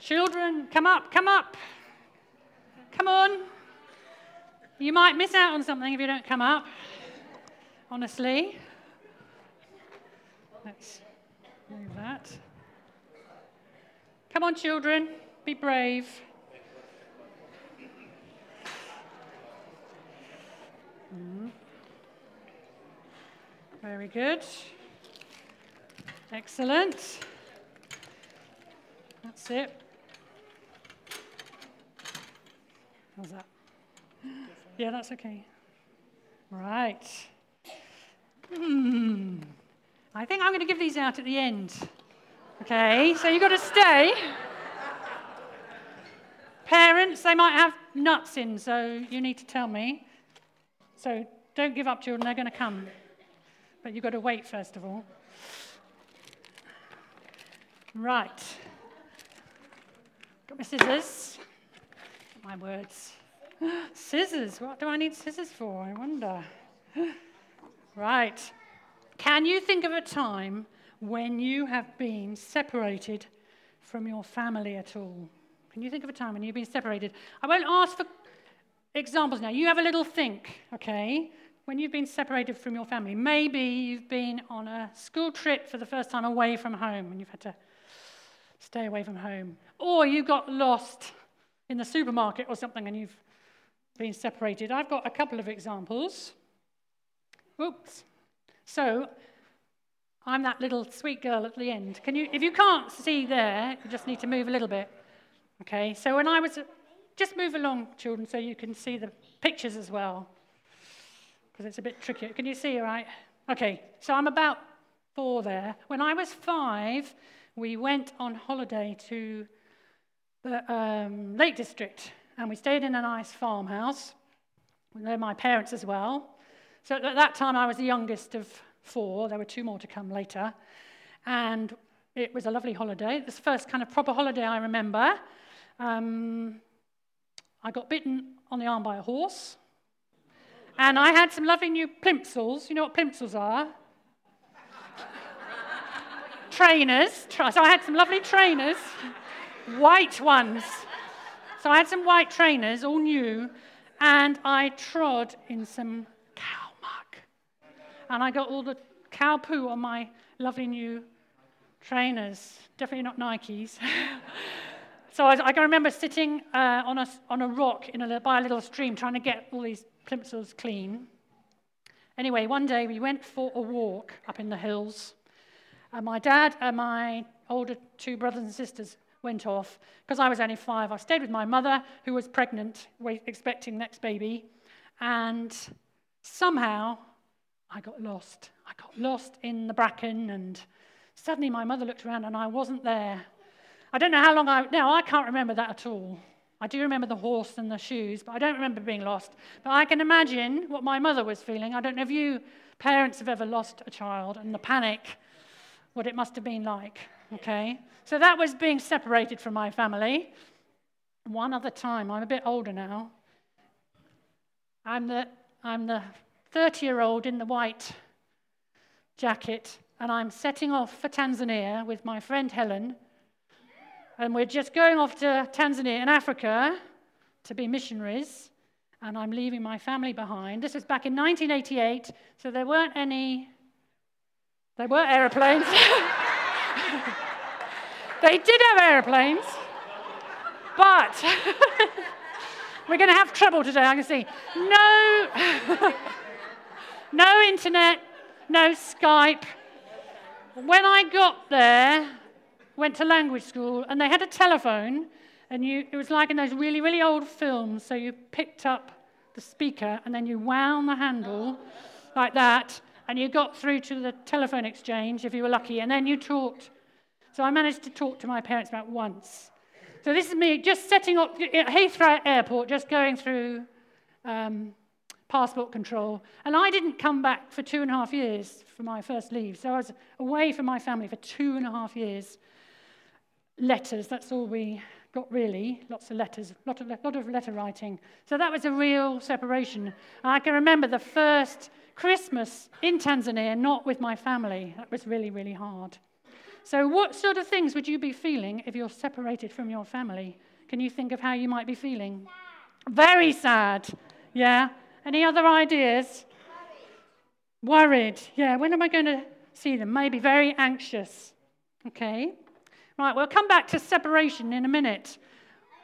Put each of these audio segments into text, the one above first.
Children, come up. Come on. You might miss out on something if you don't come up, honestly. Let's move that. Come on, children, be brave. Very good. Excellent. That's it. How's that? Yeah, that's okay. Right. I think I'm going to give these out at the end. Okay, so you've got to stay. Parents, they might have nuts in, so you need to tell me. So don't give up, children, they're going to come. But you've got to wait, first of all. Right. Got my scissors. My words. Scissors. What do I need scissors for? I wonder. Right. Can you think of a time when you have been separated from your family at all? Can you think of a time when you've been separated? I won't ask for examples now. You have a little think, okay? When you've been separated from your family. Maybe you've been on a school trip for the first time away from home and you've had to stay away from home. Or you got lost in the supermarket or something and you've been separated. I've got a couple of examples. Oops. So, I'm that little sweet girl at the end. Can you, if you can't see there, you just need to move a little bit. Okay, so when I was, just move along, children, so you can see the pictures as well. Because it's a bit trickier. Can you see, all right? Okay, so I'm about 4 there. When I was 5, we went on holiday to the Lake District, and we stayed in a nice farmhouse. They're my parents as well. So at that time, I was the youngest of 4. There were 2 more to come later. And it was a lovely holiday. It was the first kind of proper holiday I remember. I got bitten on the arm by a horse. And I had some lovely new plimsolls. You know what plimsolls are? Trainers. So I had some lovely trainers. White ones. So I had some white trainers, all new. And I trod in some cow muck. And I got all the cow poo on my lovely new trainers. Definitely not Nikes. So I can remember sitting on a rock by a little stream trying to get all these plimsolls clean. Anyway, one day we went for a walk up in the hills. And my dad and my older 2 brothers and sisters went off. Because I was only 5, I stayed with my mother, who was pregnant, expecting next baby. And somehow I got lost. I got lost in the bracken, and suddenly my mother looked around and I wasn't there. I don't know how long I can't remember that at all. I do remember the horse and the shoes, but I don't remember being lost. But I can imagine what my mother was feeling. I don't know if you parents have ever lost a child, and the panic, what it must have been like, okay? So that was being separated from my family. One other time, I'm a bit older now. I'm the 30-year-old in the white jacket, and I'm setting off for Tanzania with my friend Helen. And we're just going off to Tanzania in Africa to be missionaries. And I'm leaving my family behind. This was back in 1988, so there were aeroplanes. They did have aeroplanes. But we're going to have trouble today, I can see. No, no internet, no Skype. When I got there, went to language school, and they had a telephone, and it was like in those really, really old films, so you picked up the speaker, and then you wound the handle like that, and you got through to the telephone exchange, if you were lucky, and then you talked. So I managed to talk to my parents about once. So this is me just setting up at Heathrow Airport, just going through passport control, and I didn't come back for 2.5 years for my first leave, so I was away from my family for 2.5 years. Letters, that's all we got really, lots of letters, lot of letter writing. So that was a real separation. And I can remember the first Christmas in Tanzania, not with my family. That was really, really hard. So what sort of things would you be feeling if you're separated from your family? Can you think of how you might be feeling? Sad. Very sad. Yeah. Any other ideas? Worried. Yeah. When am I going to see them? Maybe very anxious. Okay. Right. We'll come back to separation in a minute.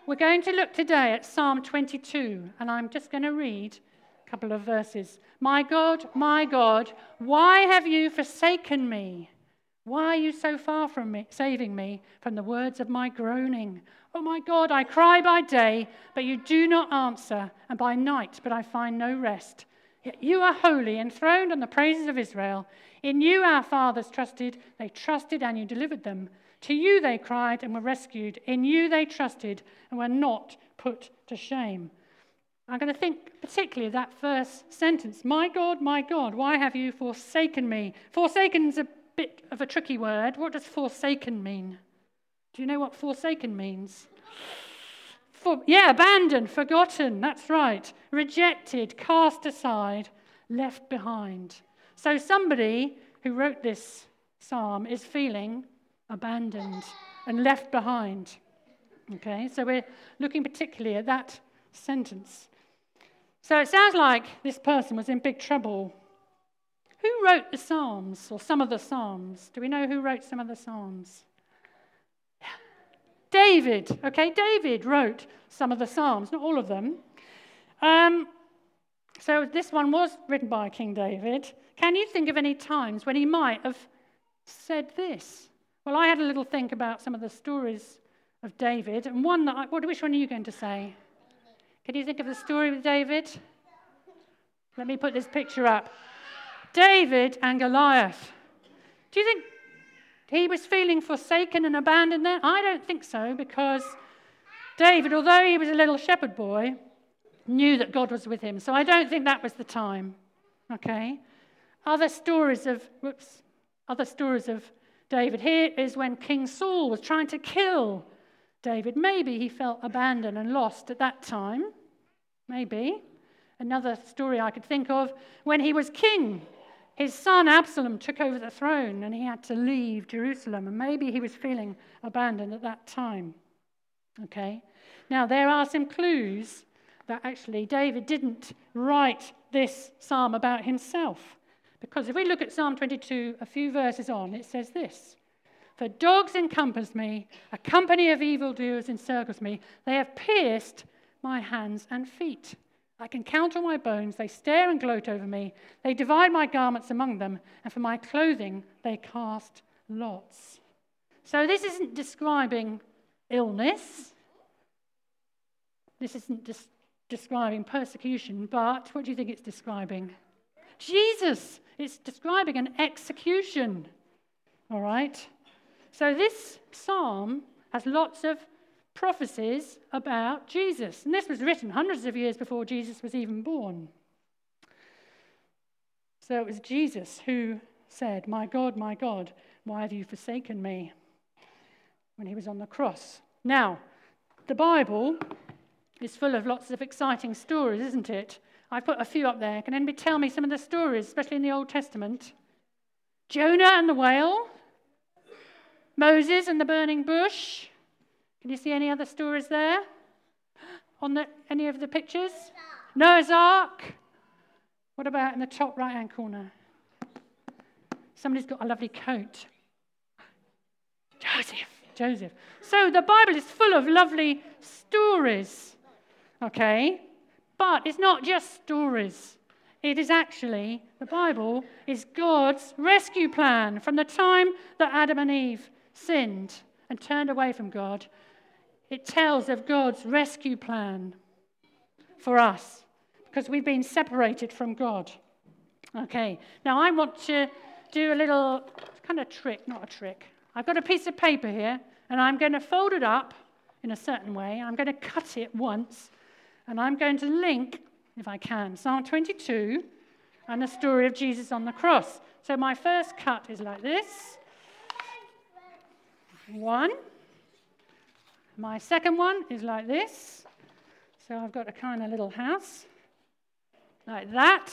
We're going to look today at Psalm 22, and I'm just going to read a couple of verses. My God, why have you forsaken me? Why are you so far from me, saving me from the words of my groaning? Oh my God, I cry by day, but you do not answer, and by night, but I find no rest. Yet you are holy, enthroned on the praises of Israel. In you our fathers trusted, they trusted and you delivered them. To you they cried and were rescued. In you they trusted and were not put to shame. I'm going to think particularly of that first sentence. My God, why have you forsaken me? Forsaken is a bit of a tricky word. What does forsaken mean? Do you know what forsaken means? Abandoned, forgotten. That's right. Rejected, cast aside, left behind. So somebody who wrote this psalm is feeling abandoned and left behind. Okay, so we're looking particularly at that sentence. So it sounds like this person was in big trouble. Who wrote the Psalms, or some of the Psalms? Do we know who wrote some of the Psalms? Yeah. David. Okay, David wrote some of the Psalms, not all of them. So this one was written by King David. Can you think of any times when he might have said this? Well, I had a little think about some of the stories of David, and one that which one are you going to say? Can you think of the story with David? Let me put this picture up. David and Goliath. Do you think he was feeling forsaken and abandoned there? I don't think so, because David, although he was a little shepherd boy, knew that God was with him. So I don't think that was the time. Okay. Other stories of David. Here is when King Saul was trying to kill David. Maybe he felt abandoned and lost at that time. Maybe. Another story I could think of, when he was king, his son Absalom took over the throne and he had to leave Jerusalem. And maybe he was feeling abandoned at that time. Okay. Now, there are some clues that actually David didn't write this psalm about himself. Because if we look at Psalm 22, a few verses on, it says this. For dogs encompass me, a company of evildoers encircles me. They have pierced my hands and feet. I can count all my bones. They stare and gloat over me. They divide my garments among them, and for my clothing they cast lots. So this isn't describing illness. This isn't describing persecution, but what do you think it's describing? Jesus. It's describing an execution. All right? So this psalm has lots of prophecies about Jesus. And this was written hundreds of years before Jesus was even born. So it was Jesus who said, my God, why have you forsaken me? When he was on the cross. Now, the Bible is full of lots of exciting stories, isn't it? I put a few up there. Can anybody tell me some of the stories, especially in the Old Testament? Jonah and the whale. Moses and the burning bush. Can you see any other stories there? On any of the pictures? Noah's Ark. What about in the top right-hand corner? Somebody's got a lovely coat. Joseph. So the Bible is full of lovely stories. Okay. But it's not just stories. It is actually, the Bible is God's rescue plan from the time that Adam and Eve sinned and turned away from God. It tells of God's rescue plan for us because we've been separated from God. Okay, now I want to do a little kind of trick, not a trick. I've got a piece of paper here and I'm going to fold it up in a certain way. I'm going to cut it once. And I'm going to link, if I can, Psalm 22 and the story of Jesus on the cross. So my first cut is like this. One. My second one is like this. So I've got a kind of little house. Like that.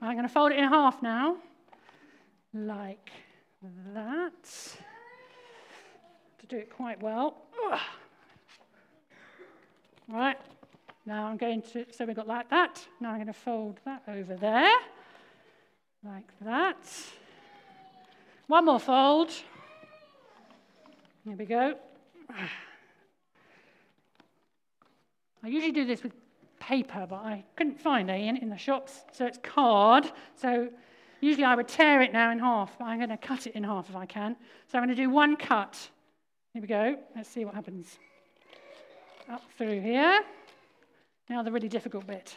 I'm going to fold it in half now. Like that to do it quite well. Ugh. Right, now I'm going to, so we've got like that. Now I'm going to fold that over there, like that. One more fold. There we go. I usually do this with paper, but I couldn't find any in the shops, so it's card. So usually I would tear it now in half, but I'm going to cut it in half if I can. So I'm going to do one cut. Here we go. Let's see what happens. Up through here. Now the really difficult bit.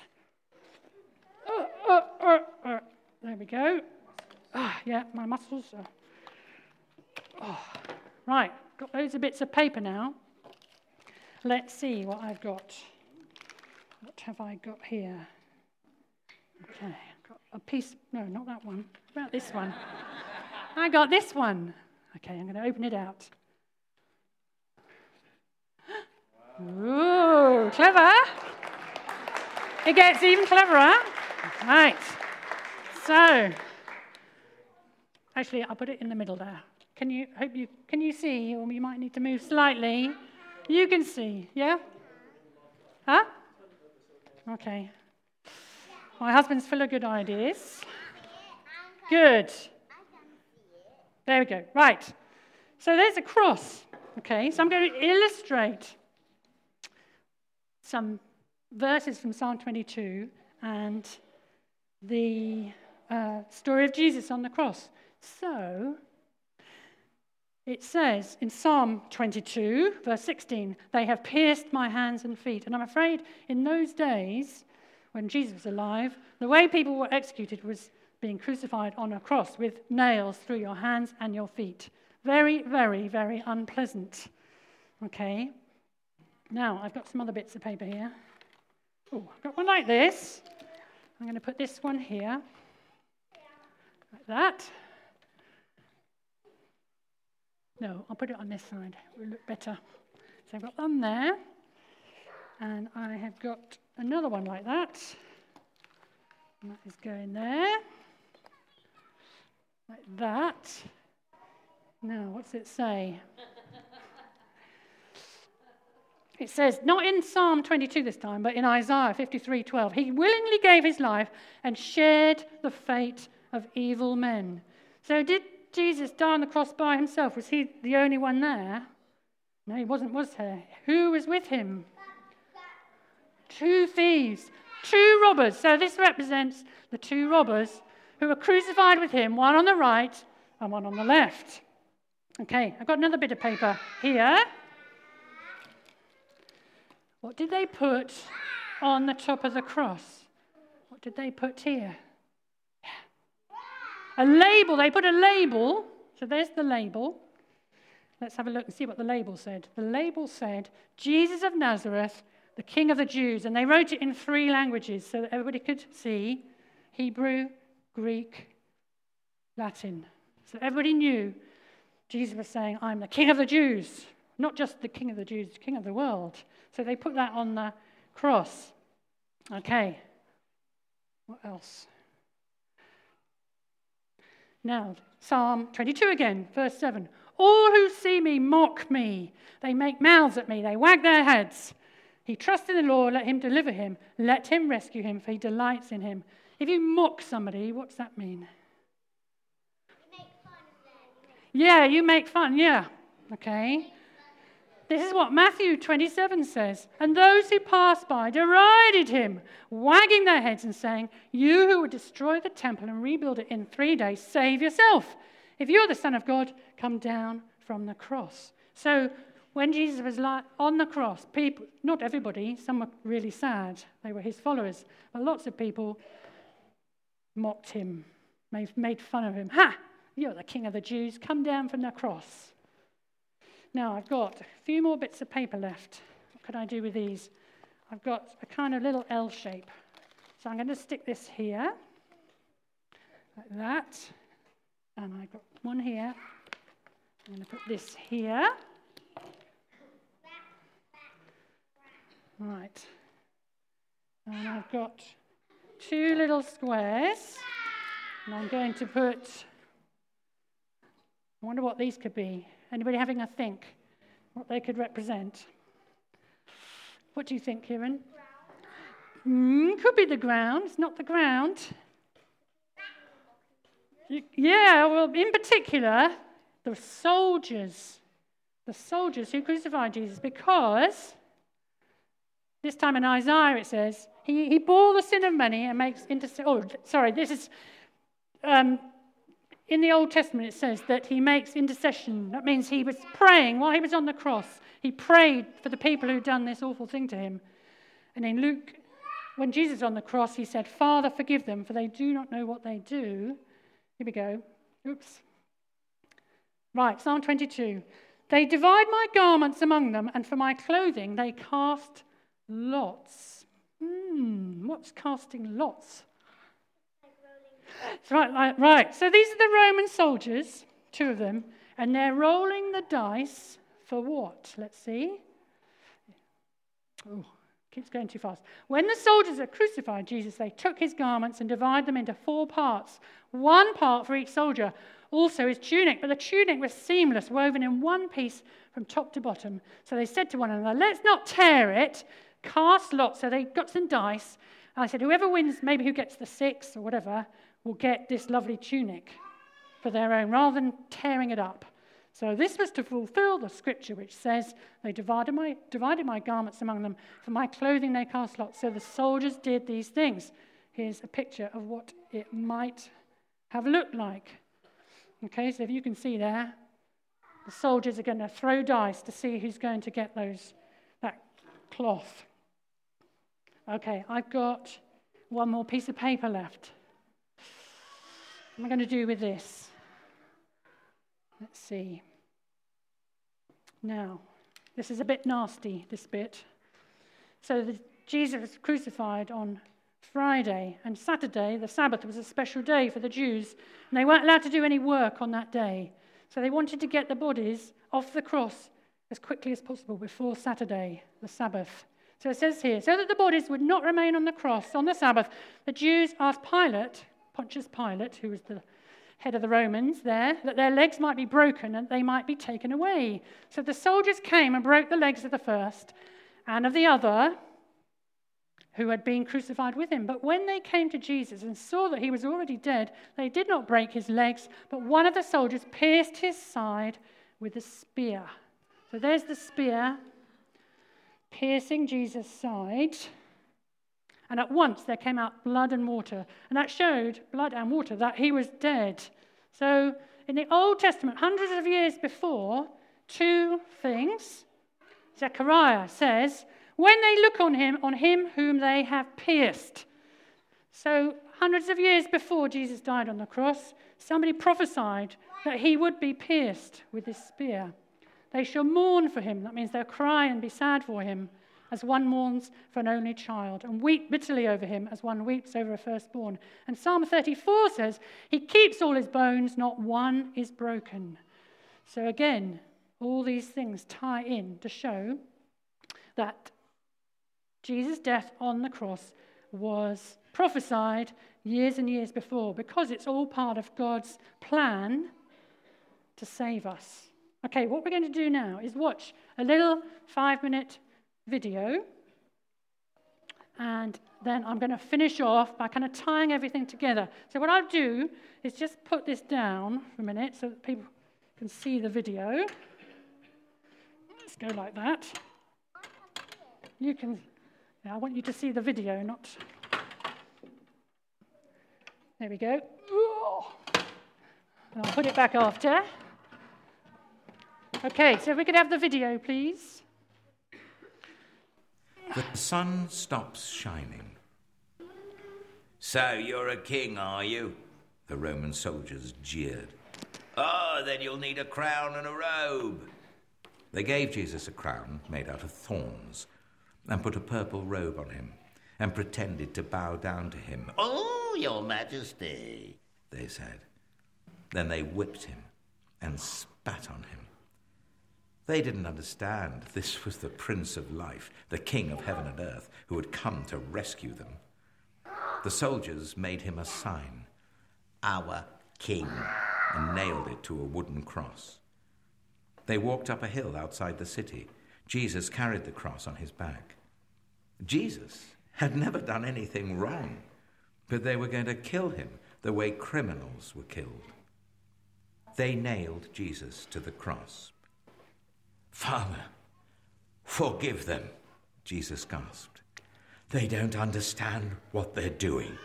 There we go. Yeah, my muscles are... Right, got loads of bits of paper now. Let's see what I've got. What have I got here? Okay, I've got a piece... No, not that one. What about this one? I got this one. Okay, I'm going to open it out. Wow. Ooh, clever. It gets even cleverer. Right. So... Actually, I'll put it in the middle there. Can you see, or you might need to move slightly? You can see, yeah? Huh? Okay. My husband's full of good ideas. Good. There we go. Right. So there's a cross. Okay, so I'm going to illustrate some verses from Psalm 22 and the story of Jesus on the cross. So, it says in Psalm 22, verse 16, they have pierced my hands and feet. And I'm afraid in those days, when Jesus was alive, the way people were executed was being crucified on a cross with nails through your hands and your feet. Very, very, very unpleasant. Okay. Now, I've got some other bits of paper here. Oh, I've got one like this. I'm going to put this one here. Like that. No, I'll put it on this side. It will look better. So I've got one there. And I have got another one like that. And that is going there. Like that. Now, what's it say? It says, not in Psalm 22 this time, but in Isaiah 53, 12. He willingly gave his life and shared the fate of evil men. So did Jesus died on the cross by himself? Was he the only one there? No, he wasn't, was he? Who was with him? Two thieves, two robbers. So this represents the two robbers who were crucified with him, one on the right and one on the left. Okay, I've got another bit of paper here. What did they put on the top of the cross? What did they put here? A label. They put a label. So there's the label. Let's have a look and see what the label said. The label said, Jesus of Nazareth, the King of the Jews. And they wrote it in three languages so that everybody could see. Hebrew, Greek, Latin. So everybody knew Jesus was saying, I'm the King of the Jews. Not just the King of the Jews, the King of the world. So they put that on the cross. Okay. What else? Now, Psalm 22 again, verse 7. All who see me mock me. They make mouths at me. They wag their heads. He trusts in the Lord. Let him deliver him. Let him rescue him, for he delights in him. If you mock somebody, what's that mean? You make fun of them. Yeah, you make fun. Yeah. Okay. This is what Matthew 27 says. And those who passed by derided him, wagging their heads and saying, you who would destroy the temple and rebuild it in 3 days, save yourself. If you're the Son of God, come down from the cross. So when Jesus was on the cross, people, not everybody, some were really sad. They were his followers. But lots of people mocked him, made fun of him. Ha! You're the King of the Jews. Come down from the cross. Now, I've got a few more bits of paper left. What could I do with these? I've got a kind of little L shape. So I'm going to stick this here, like that. And I've got one here. I'm going to put this here. Right. And I've got two little squares. And I'm going to put I wonder what these could be. Anybody having a think what they could represent? What do you think, Kieran? Could be the ground. It's not the ground. Yeah, well, in particular, the soldiers who crucified Jesus, because this time in Isaiah it says, he bore the sin of many and makes intercession. Oh, sorry, this is, in the Old Testament it says that he makes intercession. That means he was praying while he was on the cross. He prayed for the people who'd done this awful thing to him. And in Luke, when Jesus was on the cross, he said, "Father, forgive them, for they do not know what they do." Here we go. Oops. Right, Psalm 22. "They divide my garments among them, and for my clothing they cast lots." What's casting lots? It's right. So these are the Roman soldiers, two of them, and they're rolling the dice for what? Let's see. Oh, keeps going too fast. "When the soldiers had crucified Jesus, they took his garments and divided them into 4 parts, 1 part for each soldier. Also his tunic, but the tunic was seamless, woven in 1 piece from top to bottom. So they said to one another, 'Let's not tear it, cast lots.'" So they got some dice. And I said, whoever wins, maybe who gets the 6 or whatever, will get this lovely tunic for their own, rather than tearing it up. So this was to fulfill the scripture which says, "They divided my garments among them, for my clothing they cast lots." So the soldiers did these things. Here's a picture of what it might have looked like. Okay, so if you can see there, the soldiers are going to throw dice to see who's going to get that cloth. Okay, I've got 1 more piece of paper left. What am I going to do with this? Let's see. Now, this is a bit nasty, this bit. So Jesus was crucified on Friday, and Saturday, the Sabbath, was a special day for the Jews, and they weren't allowed to do any work on that day. So they wanted to get the bodies off the cross as quickly as possible before Saturday, the Sabbath. So it says here, "So that the bodies would not remain on the cross on the Sabbath, the Jews asked Pilate, Pontius Pilate, who was the head of the Romans there, that their legs might be broken and they might be taken away. So the soldiers came and broke the legs of the first and of the other who had been crucified with him. But when they came to Jesus and saw that he was already dead, they did not break his legs, but one of the soldiers pierced his side with a spear." So there's the spear piercing Jesus' side. And at once there came out blood and water. And that showed, blood and water, that he was dead. So in the Old Testament, hundreds of years before, 2 things. Zechariah says, "When they look on him whom they have pierced." So hundreds of years before Jesus died on the cross, somebody prophesied that he would be pierced with this spear. "They shall mourn for him." That means they'll cry and be sad for him, as one mourns for an only child, and weep bitterly over him as one weeps over a firstborn. And Psalm 34 says, "He keeps all his bones, not one is broken." So again, all these things tie in to show that Jesus' death on the cross was prophesied years and years before, because it's all part of God's plan to save us. Okay, what we're going to do now is watch a little 5-minute video, and then I'm going to finish off by kind of tying everything together. So what I'll do is just put this down for a minute so that people can see the video. Let's go like that. You can, I want you to see the video, not, there we go. And I'll put it back after. Okay, so if we could have the video, please. The sun stops shining. "So you're a king, are you?" the Roman soldiers jeered. "Oh, then you'll need a crown and a robe." They gave Jesus a crown made out of thorns and put a purple robe on him and pretended to bow down to him. "Oh, your majesty," they said. Then they whipped him and spat on him. They didn't understand this was the Prince of Life, the King of heaven and earth, who had come to rescue them. The soldiers made him a sign. "Our King," and nailed it to a wooden cross. They walked up a hill outside the city. Jesus carried the cross on his back. Jesus had never done anything wrong, but they were going to kill him the way criminals were killed. They nailed Jesus to the cross. "Father, forgive them," Jesus gasped. "They don't understand what they're doing."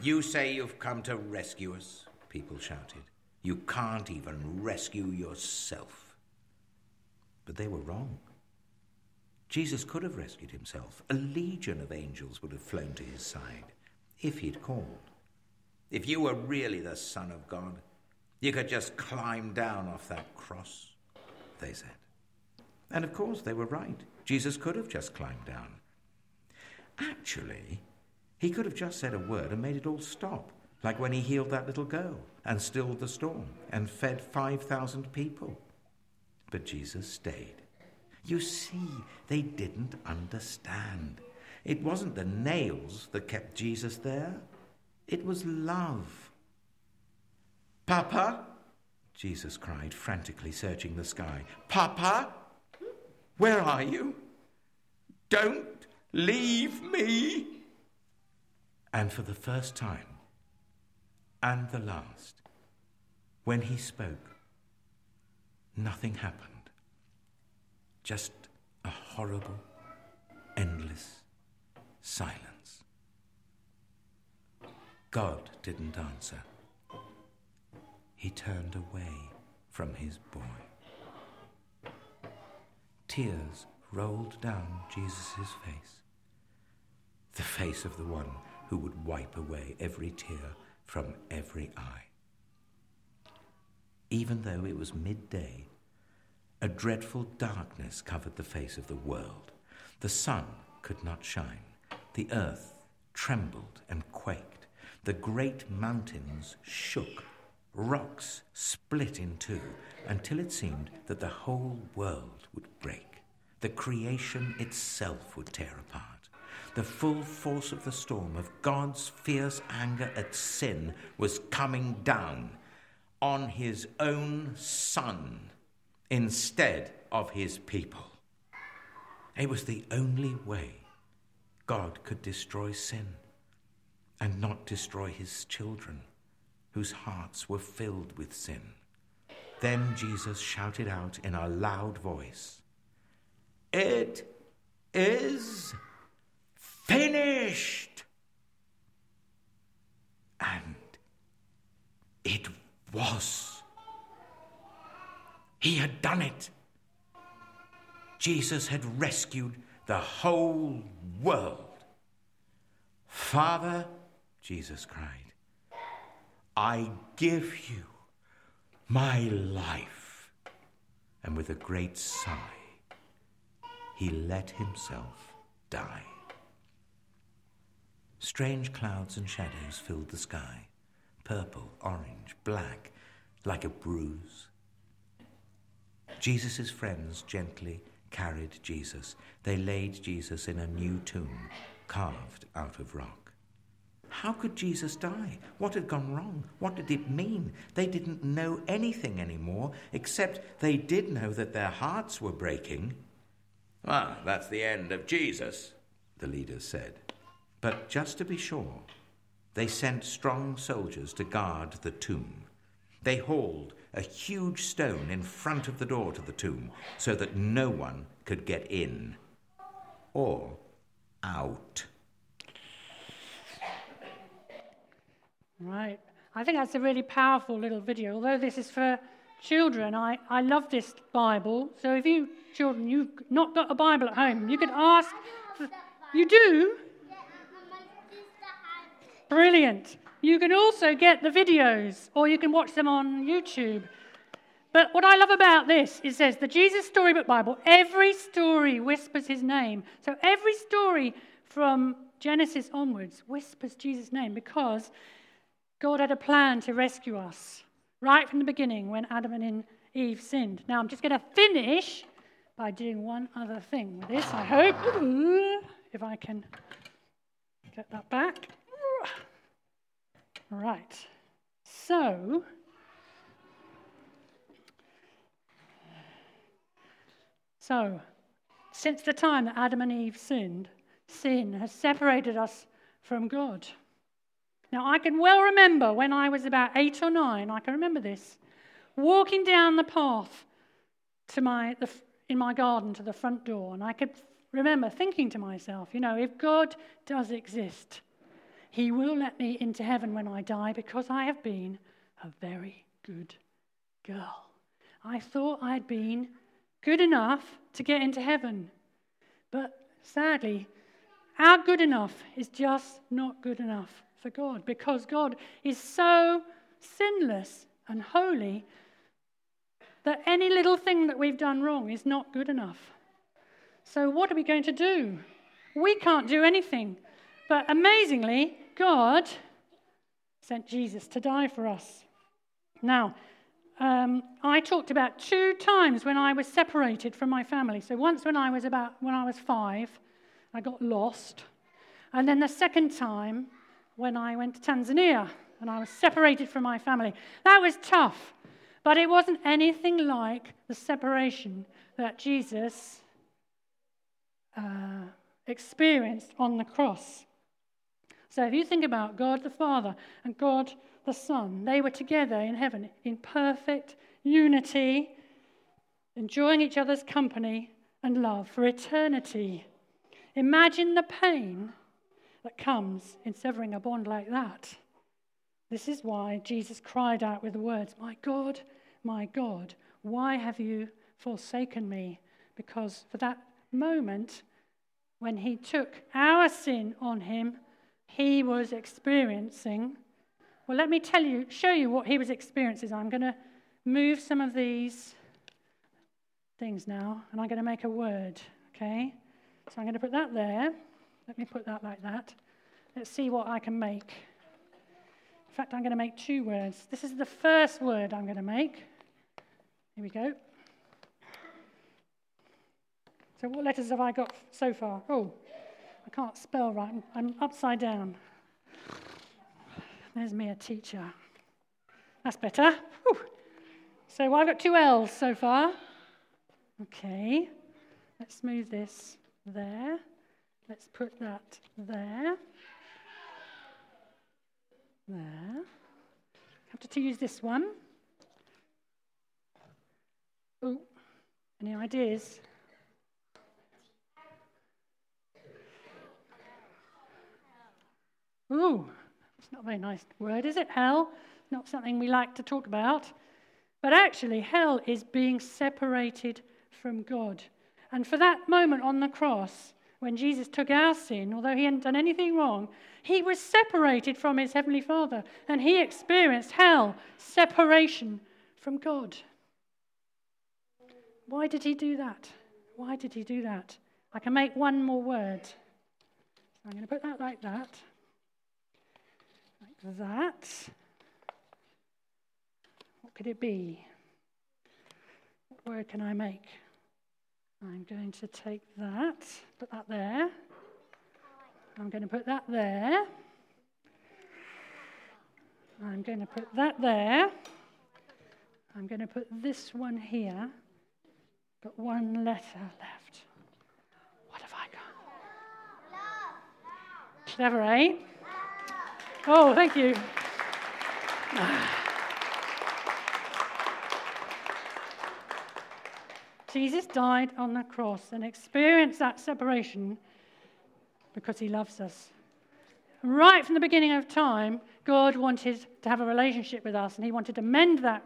"You say you've come to rescue us," people shouted. "You can't even rescue yourself." But they were wrong. Jesus could have rescued himself. A legion of angels would have flown to his side if he'd called. If you were really the Son of God, you could just climb down off that cross, they said. And of course they were right. Jesus could have just climbed down. Actually, he could have just said a word and made it all stop, like when he healed that little girl and stilled the storm and fed 5,000 people. But Jesus stayed. You see, they didn't understand. It wasn't the nails that kept Jesus there. It was love. "Papa," Jesus cried, frantically searching the sky. "Papa, where are you? Don't leave me." And for the first time, and the last, when he spoke, nothing happened. Just a horrible, endless silence. God didn't answer. He turned away from his boy. Tears rolled down Jesus' face, the face of the one who would wipe away every tear from every eye. Even though it was midday, a dreadful darkness covered the face of the world. The sun could not shine. The earth trembled and quaked. The great mountains shook. Rocks split in two until it seemed that the whole world would break. The creation itself would tear apart. The full force of the storm, of God's fierce anger at sin, was coming down on his own son instead of his people. It was the only way God could destroy sin and not destroy his children, whose hearts were filled with sin. Then Jesus shouted out in a loud voice, "It is finished!" And it was. He had done it. Jesus had rescued the whole world. "Father," Jesus cried, "I give you my life." And with a great sigh, he let himself die. Strange clouds and shadows filled the sky, purple, orange, black, like a bruise. Jesus' friends gently carried Jesus. They laid Jesus in a new tomb, carved out of rock. How could Jesus die? What had gone wrong? What did it mean? They didn't know anything anymore, except they did know that their hearts were breaking. "Ah, that's the end of Jesus," the leaders said. But just to be sure, they sent strong soldiers to guard the tomb. They hauled a huge stone in front of the door to the tomb so that no one could get in or out. Right. I think that's a really powerful little video. Although this is for children, I love this Bible. So if you children, you've not got a Bible at home, you could ask. You do? Brilliant. You can also get the videos, or you can watch them on YouTube. But what I love about this, it says the Jesus Storybook Bible, every story whispers his name. So every story from Genesis onwards whispers Jesus' name, because God had a plan to rescue us right from the beginning when Adam and Eve sinned. Now I'm just going to finish by doing one other thing with this, I hope. If I can get that back. Right, so So, since the time that Adam and Eve sinned, sin has separated us from God. Now, I can well remember when I was about 8 or 9, I can remember this, walking down the path to in my garden to the front door, and I could remember thinking to myself, you know, if God does exist, he will let me into heaven when I die because I have been a very good girl. I thought I had been good enough to get into heaven, but sadly, our good enough is just not good enough for God, because God is so sinless and holy that any little thing that we've done wrong is not good enough. So what are we going to do? We can't do anything. But amazingly, God sent Jesus to die for us. Now, I talked about 2 times when I was separated from my family. So once when I was 5, I got lost. And then the second time when I went to Tanzania and I was separated from my family. That was tough, but it wasn't anything like the separation that Jesus experienced on the cross. So if you think about God the Father and God the Son, they were together in heaven in perfect unity, enjoying each other's company and love for eternity. Imagine the pain that comes in severing a bond like that. This is why Jesus cried out with the words, my God, why have you forsaken me? Because for that moment, when he took our sin on him, he was experiencing, well, let me show you what he was experiencing. I'm going to move some of these things now, and I'm going to make a word, okay? So I'm going to put that there. Let me put that like that. Let's see what I can make. In fact, I'm going to make 2 words. This is the first word I'm going to make. Here we go. So what letters have I got so far? Oh, I can't spell right. I'm upside down. There's me, a teacher. That's better. Whew. So I've got 2 L's so far. Okay. Let's move this there. Let's put that there. There. I have to use this one. Oh, any ideas? Ooh, it's not a very nice word, is it? Hell, not something we like to talk about. But actually, hell is being separated from God. And for that moment on the cross, when Jesus took our sin, although he hadn't done anything wrong, he was separated from his heavenly Father, and he experienced hell, separation from God. Why did he do that? Why did he do that? I can make 1 more word. I'm going to put that like that. Like that. What could it be? What word can I make? I'm going to take that, put that there. I'm going to put that there. I'm going to put that there. I'm going to put this one here. Got 1 letter left. What have I got? Clever, eh? Oh, thank you. Jesus died on the cross and experienced that separation because he loves us. Right from the beginning of time, God wanted to have a relationship with us, and he wanted to mend that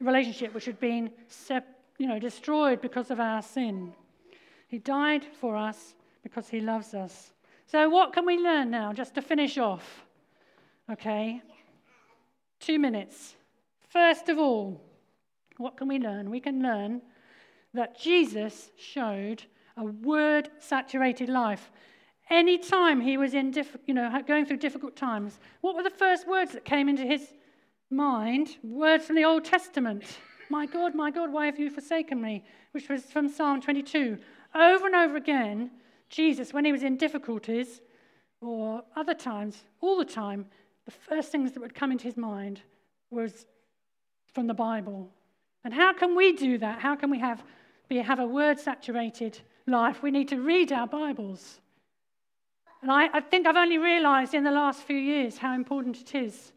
relationship which had been destroyed because of our sin. He died for us because he loves us. So what can we learn now, just to finish off? Okay, 2 minutes. First of all, what can we learn? We can learn that Jesus showed a word-saturated life. Any time he was in, going through difficult times, what were the first words that came into his mind? Words from the Old Testament. My God, why have you forsaken me? Which was from Psalm 22. Over and over again, Jesus, when he was in difficulties or other times, all the time, the first things that would come into his mind was from the Bible. And how can we do that? How can we have a word-saturated life? We need to read our Bibles. And I think I've only realised in the last few years how important it is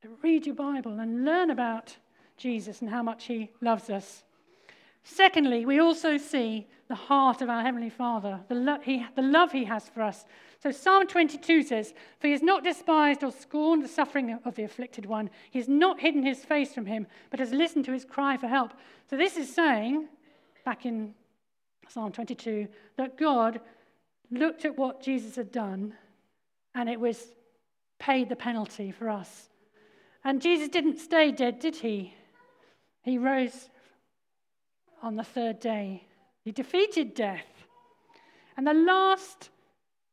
to read your Bible and learn about Jesus and how much he loves us. Secondly, we also see the heart of our Heavenly Father, the love he has for us. So Psalm 22 says, "For he has not despised or scorned the suffering of the afflicted one. He has not hidden his face from him, but has listened to his cry for help." So this is saying, back in Psalm 22, that God looked at what Jesus had done, and it was paid the penalty for us. And Jesus didn't stay dead, did he? He rose on the third day. He defeated death. And the last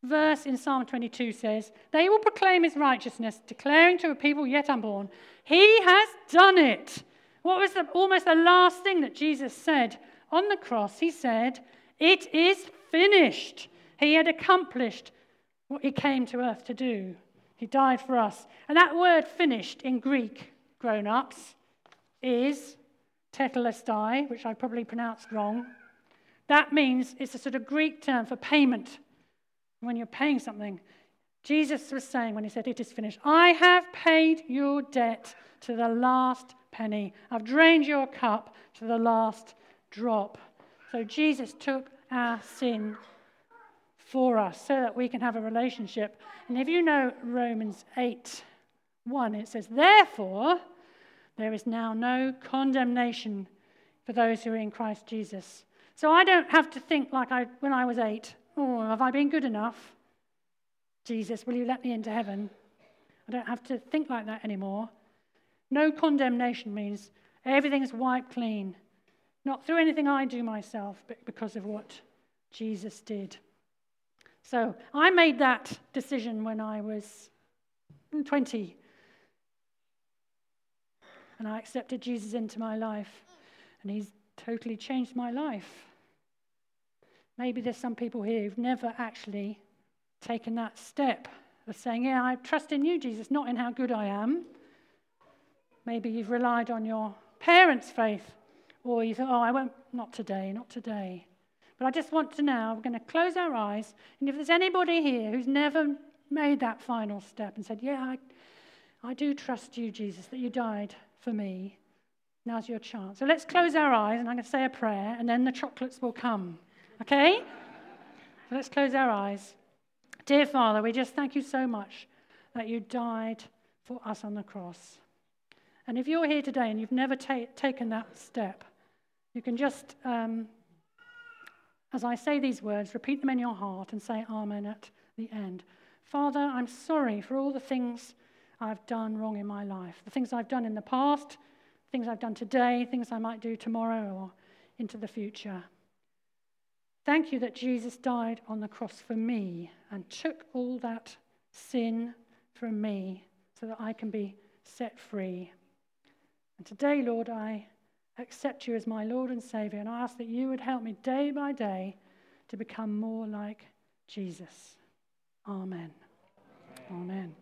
verse in Psalm 22 says, "They will proclaim his righteousness, declaring to a people yet unborn, he has done it." What was almost the last thing that Jesus said on the cross? He said, "It is finished." He had accomplished what he came to earth to do. He died for us. And that word "finished" in Greek, grown-ups, is tetelestai, which I probably pronounced wrong. That means it's a sort of Greek term for payment. When you're paying something, Jesus was saying when he said, "It is finished," I have paid your debt to the last penny. I've drained your cup to the last drop. So Jesus took our sin for us so that we can have a relationship. And if you know Romans 8:1, it says, "Therefore, there is now no condemnation for those who are in Christ Jesus." So I don't have to think like when I was 8, "Oh, have I been good enough? Jesus, will you let me into heaven?" I don't have to think like that anymore. No condemnation means everything's wiped clean. Not through anything I do myself, but because of what Jesus did. So I made that decision when I was 20. And I accepted Jesus into my life. And he's totally changed my life. Maybe there's some people here who've never actually taken that step of saying, "Yeah, I trust in you, Jesus, not in how good I am." Maybe you've relied on your parents' faith, or you thought, "Oh, I won't, not today. But I just want to now, we're going to close our eyes, and if there's anybody here who's never made that final step and said, "Yeah, I do trust you, Jesus, that you died for me," now's your chance. So let's close our eyes, and I'm going to say a prayer, and then the chocolates will come. Okay? So let's close our eyes. Dear Father, we just thank you so much that you died for us on the cross. And if you're here today and you've never taken that step, you can just, as I say these words, repeat them in your heart and say amen at the end. Father, I'm sorry for all the things I've done wrong in my life, the things I've done in the past, things I've done today, things I might do tomorrow or into the future. Thank you that Jesus died on the cross for me and took all that sin from me so that I can be set free. And today, Lord, I accept you as my Lord and Saviour, and I ask that you would help me day by day to become more like Jesus. Amen. Amen. Amen.